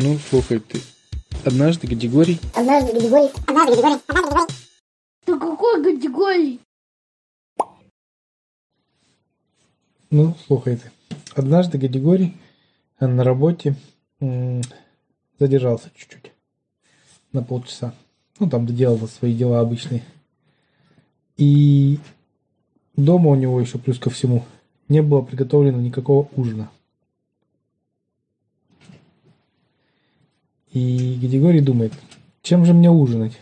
Ну, слухай ты. Однажды Гадигорий. Однажды Гадигорий. Однажды Гадигорий. Однажды Гадигорий. Да какой Гадигорий? Ну, слухай ты. Однажды Гадигорий на работе задержался чуть-чуть. На полчаса. Ну, там доделал свои дела обычные. И дома у него еще, плюс ко всему, не было приготовлено никакого ужина. И Гадигорий думает, чем же мне ужинать?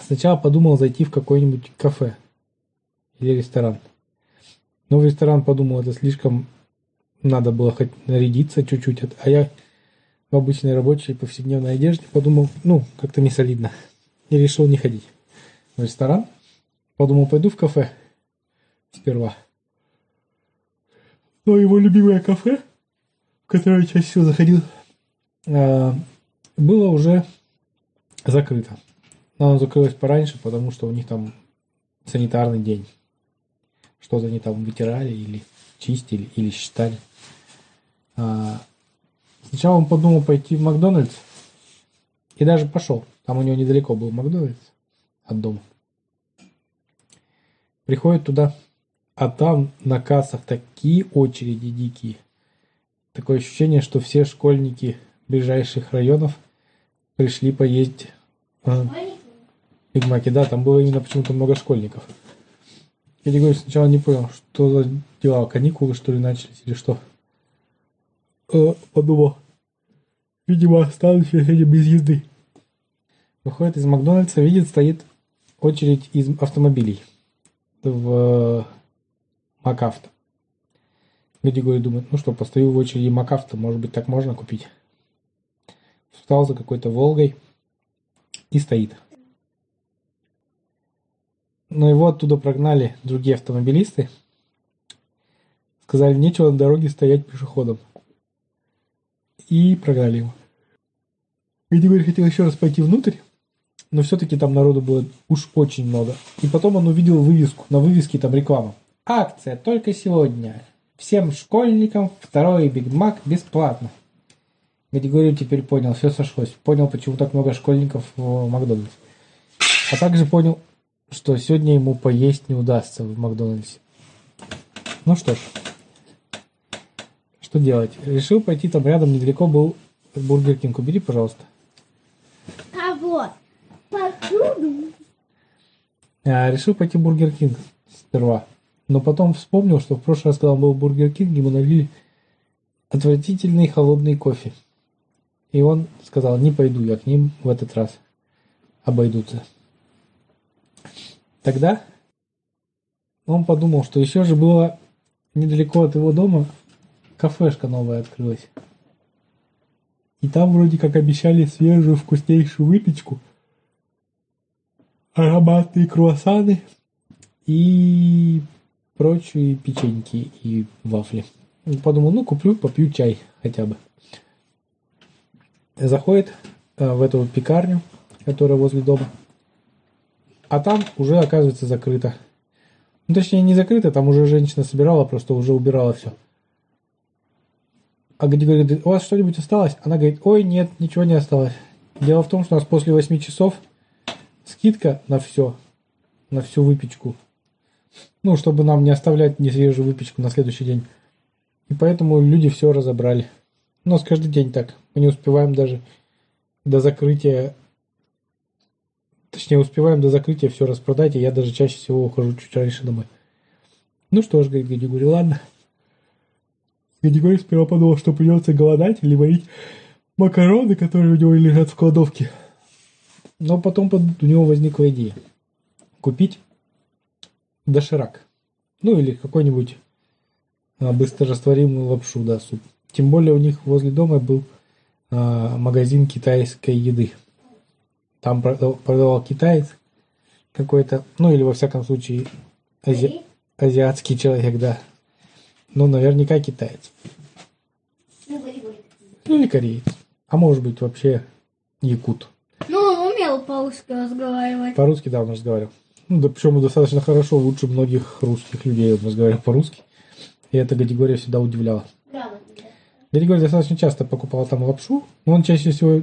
Сначала подумал зайти в какое-нибудь кафе или ресторан. Но в ресторан подумал, это слишком надо было хоть нарядиться чуть-чуть. А я в обычной рабочей повседневной одежде подумал, ну, как-то не солидно. И решил не ходить в ресторан. Подумал, пойду в кафе сперва. Но его любимое кафе, в которое чаще всего заходил, было уже закрыто. Но оно закрылось пораньше, потому что у них там санитарный день. Что-то они там вытирали или чистили, или считали. Сначала он подумал пойти в Макдональдс. И даже пошел. Там у него недалеко был Макдональдс от дома. Приходит туда, а там на кассах такие очереди дикие. Такое ощущение, что все школьники ближайших районов пришли поесть Пигмаки. Да, там было именно почему-то много школьников. Гадигорий сначала не понял, что за дела, каникулы что ли начались или что. Подумал, видимо, останусь я сегодня без еды. Выходит из Макдональдса, видит, стоит очередь из автомобилей в МакАвто. Гадигорий думает, ну что, постою в очереди МакАвто, может быть, так можно купить. Встал за какой-то Волгой и стоит. Но его оттуда прогнали другие автомобилисты. Сказали, нечего на дороге стоять пешеходом. И прогнали его. Гадигорий хотел еще раз пойти внутрь, но все-таки там народу было уж очень много. И потом он увидел вывеску. На вывеске там реклама. Акция только сегодня. Всем школьникам 2-й Биг Мак бесплатно. Гадигорий теперь понял, все сошлось. Понял, почему так много школьников в Макдональдсе. А также понял, что сегодня ему поесть не удастся в Макдональдсе. Ну что ж, что делать? Решил пойти, там рядом недалеко был Бургер Кинг. Убери, пожалуйста. Кого? Посуду. Решил пойти в Бургер Кинг сперва. Но потом вспомнил, что в прошлый раз, когда он был в Бургер Кинг, ему налили отвратительный холодный кофе. И он сказал, не пойду я к ним в этот раз. Обойдутся. Тогда он подумал, что еще же было недалеко от его дома кафешка новая открылась. И там вроде как обещали свежую вкуснейшую выпечку, ароматные круассаны и прочие печеньки и вафли. Он подумал, ну куплю, попью чай хотя бы. Заходит в эту пекарню, которая возле дома. А там уже, оказывается, закрыто. Ну, точнее, не закрыто, там уже женщина собирала, просто уже убирала все. А Гадигорий говорит, у вас что-нибудь осталось? Она говорит, ой, нет, ничего не осталось. Дело в том, что у нас после 8 часов скидка на все, на всю выпечку. Ну, чтобы нам не оставлять несвежую выпечку на следующий день. И поэтому люди все разобрали. У нас каждый день так. Мы не успеваем даже до закрытия. Точнее, успеваем до закрытия все распродать, и я даже чаще всего ухожу чуть раньше домой. Ну что ж, говорит Гадигорий, ладно. Гадигорий сперва подумал, что придется голодать или варить макароны, которые у него лежат в кладовке. Но потом у него возникла идея купить доширак. Ну или какой-нибудь быстрорастворимую лапшу, да, суп. Тем более у них возле дома был магазин китайской еды. Там продавал китаец какой-то, ну или во всяком случае азиатский человек, да. Ну, наверняка китаец. Ну, или кореец. А может быть, вообще якут. Ну, он умел по-русски разговаривать. По-русски, да, он разговаривал. Ну, да, причем достаточно хорошо, лучше многих русских людей он разговаривал по-русски. И эта категория всегда удивляла. Да, Гадигорий достаточно часто покупал там лапшу, но он чаще всего,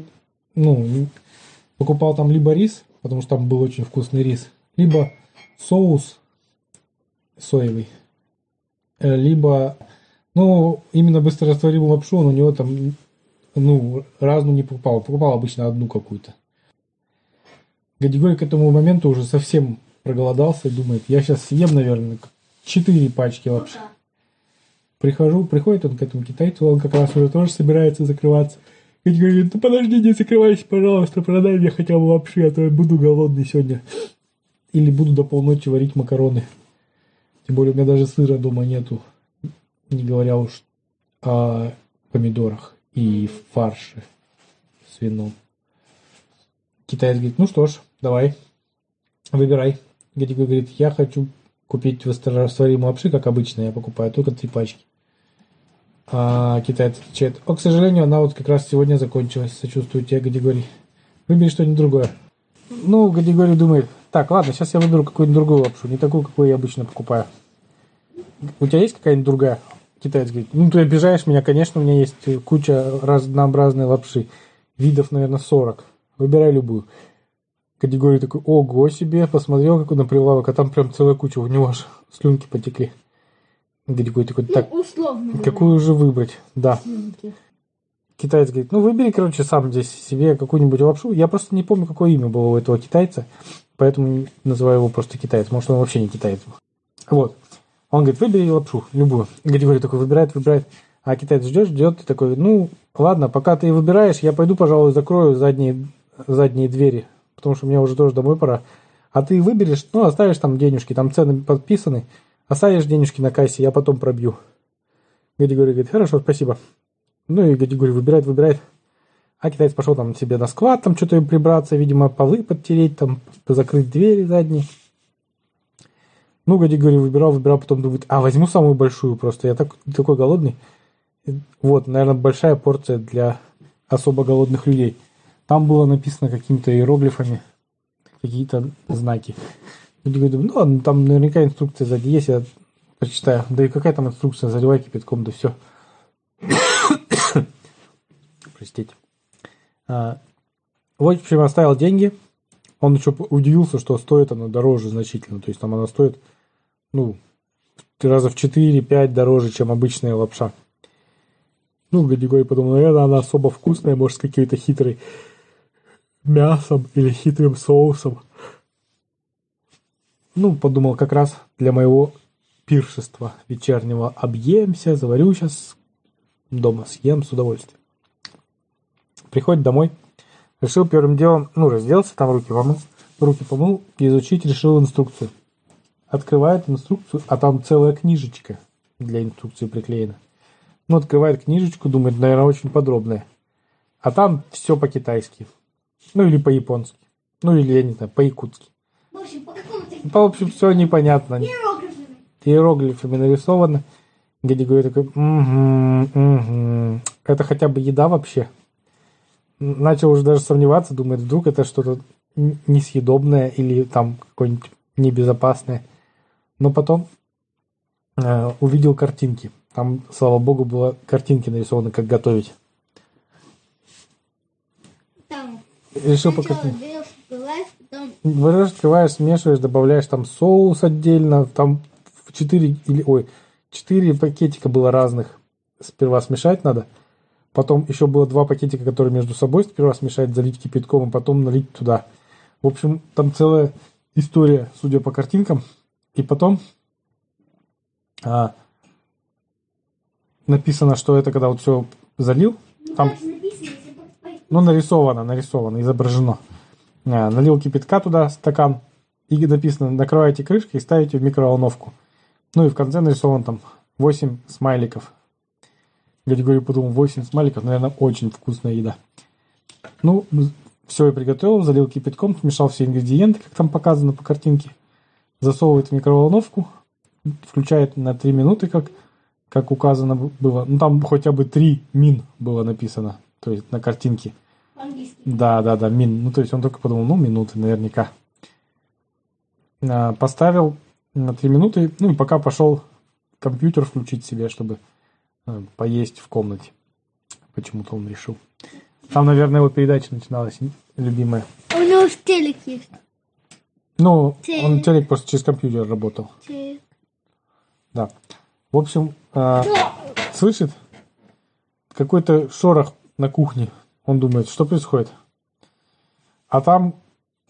покупал там либо рис, потому что там был очень вкусный рис, либо соус соевый, либо, именно быстрорастворимую лапшу он у него там, разную не покупал, покупал обычно одну какую-то. Гадигорий к этому моменту уже совсем проголодался и думает, я сейчас съем, наверное, 4 пачки лапши. Приходит он к этому китайцу, он как раз уже тоже собирается закрываться. И говорит, подожди, не закрывайся, пожалуйста, продай мне хотя бы лапши, а то я буду голодный сегодня. Или буду до полночи варить макароны. Тем более у меня даже сыра дома нету, не говоря уж о помидорах и фарше с вином. Китаец говорит, что ж, давай, выбирай. Гадигорий говорит, я хочу купить быстрорастворимую лапши, как обычно, я покупаю только 3 пачки. А китаец отвечает, к сожалению, она вот как раз сегодня закончилась, сочувствую тебе, Гадигорий. Выбери что-нибудь другое. Гадигорий думает, так, ладно, сейчас я выберу какую-нибудь другую лапшу, не такую, какую я обычно покупаю. У тебя есть какая-нибудь другая? Китаец говорит, ты обижаешь меня, конечно, у меня есть куча разнообразной лапши, видов, наверное, 40, выбирай любую. Гадигорий такой, ого себе, посмотрел, какой на прилавок, а там прям целая куча, у него аж слюнки потекли. Гадигорий такой, так, условно, какую же выбрать? Да. Слюнки. Китаец говорит, выбери, сам здесь себе какую-нибудь лапшу. Я просто не помню, какое имя было у этого китайца, поэтому называю его просто китаец. Может, он вообще не китаец был. Вот. Он говорит, выбери лапшу, любую. Гадигорий такой, выбирает. А китаец ждет, и такой, ладно, пока ты выбираешь, я пойду, пожалуй, закрою задние двери, потому что мне уже тоже домой пора. А ты выберешь, оставишь там денежки, там цены подписаны, оставишь денежки на кассе, я потом пробью. Гадигорий говорит, хорошо, спасибо. И Гадигорий выбирает. А китаец пошел там себе на склад, там что-то прибраться, видимо, полы подтереть, там закрыть двери задние. Гадигорий выбирал, потом думает, возьму самую большую просто, я такой голодный. Вот, наверное, большая порция для особо голодных людей. Там было написано какими-то иероглифами, какие-то знаки. Люди говорят, там наверняка инструкция сзади есть, я прочитаю. Да и какая там инструкция, заливай кипятком, да все. Простите. В общем, оставил деньги. Он еще удивился, что стоит она дороже значительно. То есть там она стоит, раза в 4-5 дороже, чем обычная лапша. Гадигорий подумал, наверное, она особо вкусная, может, с какой-то хитрой мясом или хитрым соусом. Подумал, как раз для моего пиршества вечернего объемся, заварю сейчас дома, съем с удовольствием. Приходит домой, решил первым делом, разделся, там руки помыл, изучить решил инструкцию. Открывает инструкцию, а там целая книжечка для инструкции приклеена. Открывает книжечку, думает, наверное, очень подробная. А там все по-китайски. Или по-японски. Или, я не знаю, по-якутски. В общем, все непонятно. Иероглифами нарисовано. Гадигорий такой, это хотя бы еда вообще? Начал уже даже сомневаться, думает, вдруг это что-то несъедобное или там какое-нибудь небезопасное. Но потом увидел картинки. Там, слава богу, было картинки нарисованы, как готовить. Там. Решил по картинке. Берешь, открываешь, смешиваешь, добавляешь там соус отдельно. Там 4 пакетика было разных. Сперва смешать надо. Потом еще было 2 пакетика, которые между собой сперва смешать, залить кипятком, и потом налить туда. В общем, там целая история, судя по картинкам. И потом... написано, что это когда вот все залил, там, нарисовано, изображено. Налил кипятка туда, стакан, и написано, накрываете крышкой и ставите в микроволновку. И в конце нарисован там 8 смайликов. Гадигорий подумал, 8 смайликов, наверное, очень вкусная еда. Все я приготовил, залил кипятком, смешал все ингредиенты, как там показано по картинке. Засовывает в микроволновку, включает на 3 минуты, как указано было, там хотя бы 3 мин было написано, то есть на картинке. Английский. Да, мин. То есть он только подумал, минуты наверняка. Поставил на 3 минуты, и пока пошел компьютер включить себе, чтобы поесть в комнате. Почему-то он решил. Там, наверное, его передача начиналась, любимая. У него же телек есть. Ну, телек. Он телек просто через компьютер работал. Телек. Да. В общем, слышит какой-то шорох на кухне. Он думает, что происходит. А там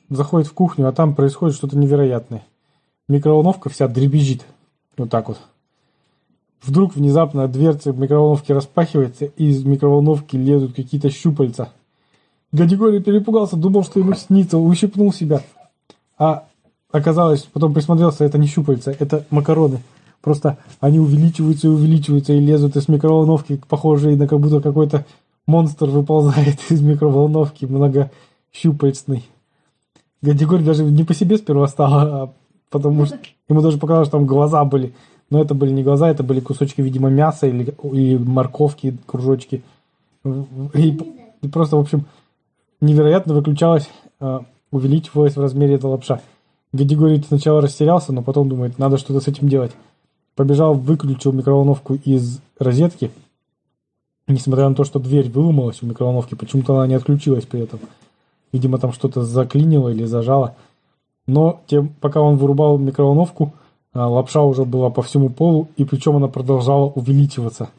заходит в кухню, а там происходит что-то невероятное. Микроволновка вся дребезжит. Вот так вот. Вдруг внезапно дверца микроволновки распахивается, и из микроволновки лезут какие-то щупальца. Гадигорий перепугался, думал, что ему снится, ущипнул себя. А оказалось, потом присмотрелся, это не щупальца, это макароны. Просто они увеличиваются и лезут из микроволновки, похожие на как будто какой-то монстр выползает из микроволновки, многощупальцный. Гадигорий даже не по себе сперва стал, а потому что ему даже показалось, что там глаза были. Но это были не глаза, это были кусочки, видимо, мяса или морковки, кружочки. И просто, в общем, невероятно выключалось, увеличивалось в размере эта лапша. Гадигорий сначала растерялся, но потом думает, надо что-то с этим делать. Побежал, выключил микроволновку из розетки. Несмотря на то, что дверь выломалась у микроволновки, почему-то она не отключилась при этом. Видимо, там что-то заклинило или зажало. Но пока он вырубал микроволновку, лапша уже была по всему полу, и причем она продолжала увеличиваться.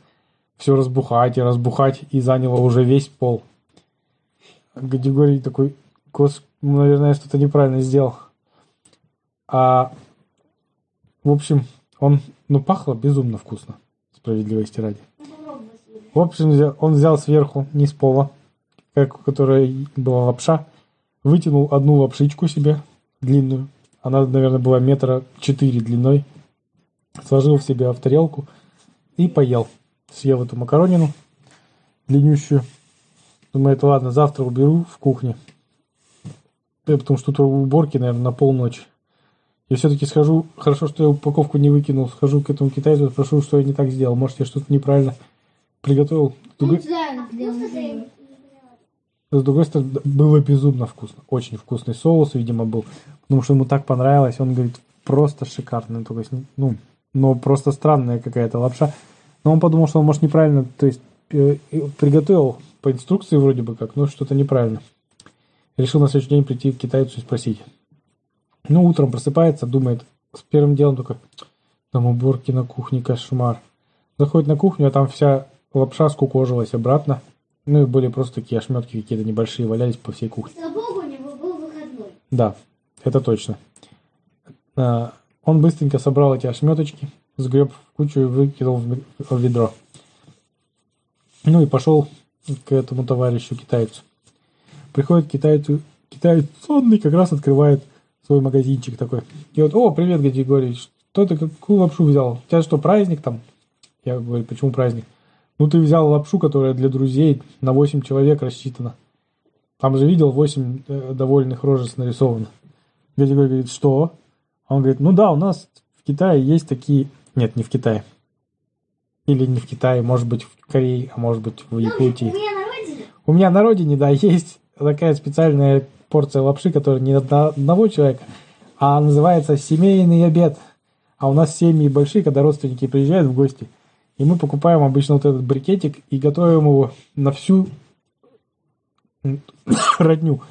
Все разбухать и разбухать, и заняла уже весь пол. Гадигорий такой, наверное, что-то неправильно сделал. В общем, пахло безумно вкусно, справедливости ради. В общем, он взял сверху, не с пола, которая была лапша, вытянул одну лапшичку себе, длинную. Она, наверное, была 4 метра длиной. Сложил в себя в тарелку и поел. Съел эту макаронину длиннющую. Думает, ладно, завтра уберу в кухне. Потому что тут уборки, наверное, на полночь. Я все-таки схожу, хорошо, что я упаковку не выкинул, схожу к этому китайцу, спрошу, что я не так сделал. Может, я что-то неправильно приготовил. С другой стороны, было безумно вкусно. Очень вкусный соус, видимо, был. Потому что ему так понравилось. Он говорит, просто шикарно. Но просто странная какая-то лапша. Но он подумал, что он, может, неправильно, то есть, приготовил по инструкции вроде бы как, но что-то неправильно. Решил на следующий день прийти к китайцу и спросить. Утром просыпается, думает, с первым делом только, там уборки на кухне, кошмар. Заходит на кухню, а там вся лапша скукожилась обратно. И были просто такие ошметки какие-то небольшие, валялись по всей кухне. Слава богу, у него был выходной. Да, это точно. Он быстренько собрал эти ошметочки, сгреб в кучу и выкинул в ведро. И пошел к этому товарищу китайцу. Приходит китаец сонный, как раз открывает свой магазинчик такой. И вот, привет, Гадигорий, что ты, какую лапшу взял? У тебя что, праздник там? Я говорю, почему праздник? Ты взял лапшу, которая для друзей на 8 человек рассчитана. Там же видел 8 довольных рожец нарисовано. Гадигорий говорит, что? А он говорит, у нас в Китае есть такие... Нет, не в Китае. Или не в Китае, может быть, в Корее, а может быть, в Якутии. У меня на родине, да, есть такая специальная порция лапши, которая не на одного человека, а называется семейный обед. А у нас семьи большие, когда родственники приезжают в гости. И мы покупаем обычно вот этот брикетик и готовим его на всю родню.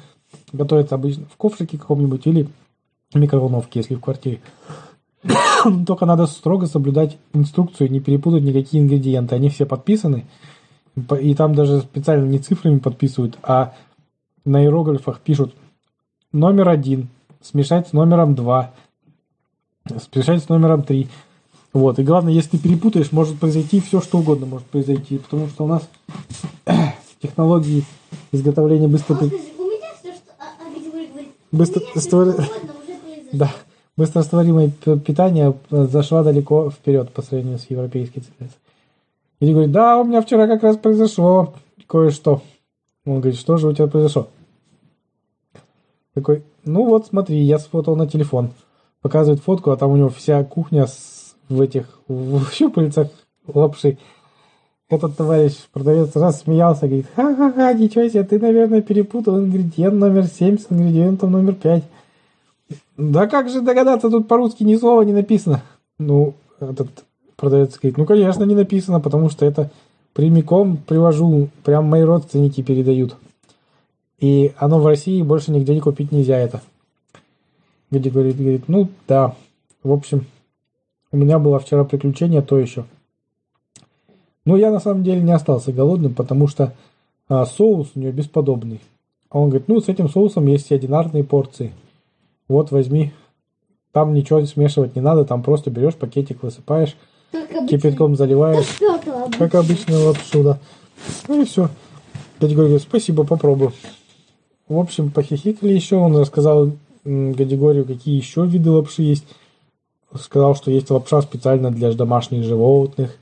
Готовится обычно в ковшике каком-нибудь или в микроволновке, если в квартире. Только надо строго соблюдать инструкцию, не перепутать никакие ингредиенты. Они все подписаны. И там даже специально не цифрами подписывают, а на иероглифах пишут номер 1, смешать с номером 2, смешать с номером 3. И главное, если ты перепутаешь, может произойти все, что угодно может произойти, потому что у нас технологии изготовления быстрорастворимое питание зашла далеко вперед по сравнению с европейской цивилизацией. И говорит, да, у меня вчера как раз произошло кое-что. Он говорит, что же у тебя произошло? Такой, смотри, я сфотал на телефон. Показывает фотку, а там у него вся кухня в щупальцах лапши. Этот товарищ, продавец, рассмеялся, говорит, ха-ха-ха, ничего себе, ты, наверное, перепутал ингредиент номер 7 с ингредиентом номер 5. Да как же догадаться, тут по-русски ни слова не написано. Этот продавец говорит, конечно, не написано, потому что это прямиком привожу, прям мои родственники передают. И оно в России больше нигде не купить нельзя это. Гадигорий говорит, ну да, в общем, у меня было вчера приключение, то еще. Но я на самом деле не остался голодным, потому что соус у нее бесподобный. А он говорит, ну с этим соусом есть одинарные порции. Вот возьми, там ничего смешивать не надо, там просто берешь пакетик, высыпаешь, кипятком заливаешь, как обычную лапшу, да. Ну и все. Гадигорий говорит, спасибо, попробую. В общем, похихикали еще, он рассказал Гадигорию, какие еще виды лапши есть. Сказал, что есть лапша специально для домашних животных,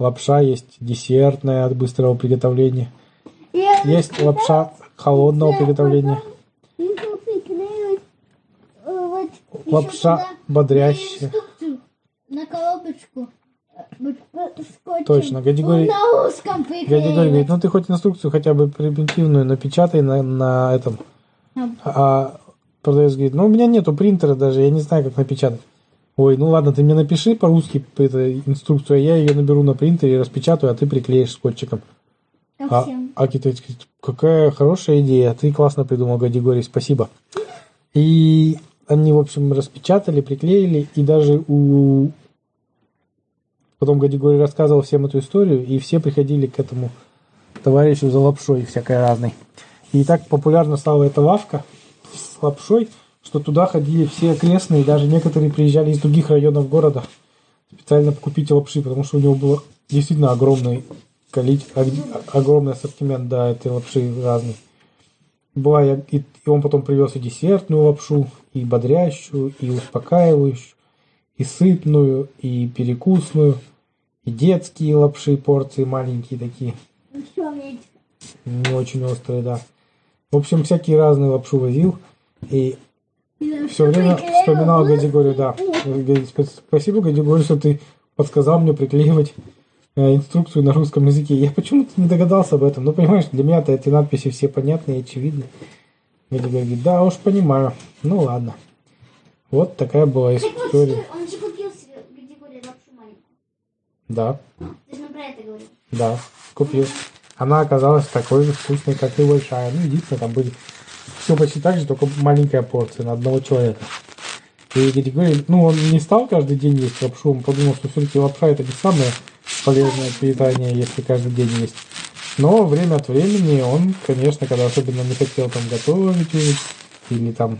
лапша есть десертная от быстрого приготовления, есть лапша холодного приготовления, лапша бодрящая. На коробочку. Точно. Гадигорий говорит, ну ты хоть инструкцию хотя бы примитивную напечатай на этом. А продавец говорит, ну у меня нету принтера даже, я не знаю, как напечатать. Ой, ну ладно, ты мне напиши по-русски инструкцию, а я ее наберу на принтере, распечатаю, а ты приклеишь скотчиком. А китайец говорит, какая хорошая идея, ты классно придумал, Гадигорий, спасибо. И они, в общем, распечатали, приклеили, и даже у... Потом Гадигорий рассказывал всем эту историю, и все приходили к этому товарищу за лапшой всякой разной. И так популярна стала эта лавка с лапшой, что туда ходили все окрестные, даже некоторые приезжали из других районов города специально покупить лапши, потому что у него было действительно огромный ассортимент, да, этой лапши разной. И он потом привез и десертную лапшу, и бодрящую, и успокаивающую, и сытную, и перекусную, и детские лапши, порции маленькие такие. Не очень острые, да. В общем, всякие разные лапшу возил. И все время вспоминал Гадигорию, да. Говорит, спасибо, Гадигорий, что ты подсказал мне приклеивать инструкцию на русском языке. Я почему-то не догадался об этом. Но понимаешь, для меня-то эти надписи все понятны и очевидны. Гадигорий говорит, да уж понимаю. Ну ладно. Вот такая была история. Так вот, он же купил себе Гадигорий лапшу маленькую. Да. Ты же нам про это говорил. Да, купил. Она оказалась такой же вкусной, как и большая. Ну, единственное, там были все почти так же, только маленькая порция на одного человека. И Гадигорий, ну, он не стал каждый день есть лапшу, он подумал, что все-таки лапша это не самое полезное питание, если каждый день есть. Но время от времени он, конечно, когда особенно не хотел там готовить, или там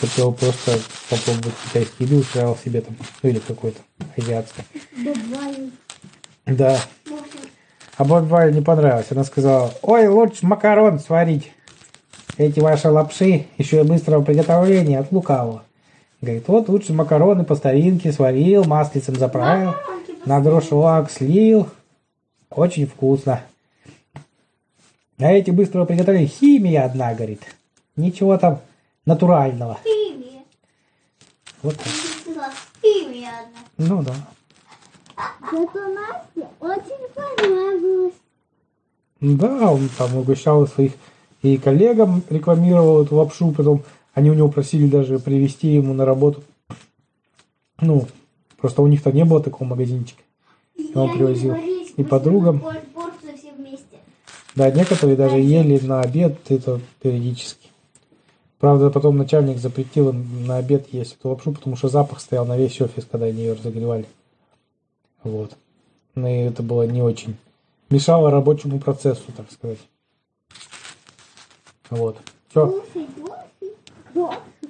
хотел просто попробовать китайский, или устраивал себе там, ну, или какой-то азиатский. Да. А Бабвале не понравилось, она сказала, ой, лучше макарон сварить. Эти ваши лапши еще и быстрого приготовления от лукавого. Говорит, вот лучше макароны по старинке сварил, маслицем заправил, на дрожжелак слил. Очень вкусно. А эти быстрого приготовления химия одна, говорит. Ничего там натурального. Химия. Вот так. Химия одна. Ну да. Зато Насте очень понравилось. Да, он там угощал своих... И коллегам рекламировал эту лапшу, потом они у него просили даже привезти ему на работу. Ну, просто у них-то не было такого магазинчика. И он привозил. И подругам. Порцию все вместе. Да, некоторые даже ели на обед это периодически. Правда, потом начальник запретил им на обед есть эту лапшу, потому что запах стоял на весь офис, когда они ее разогревали. Вот. Ну и это было не очень. Мешало рабочему процессу, так сказать. Вот. Все.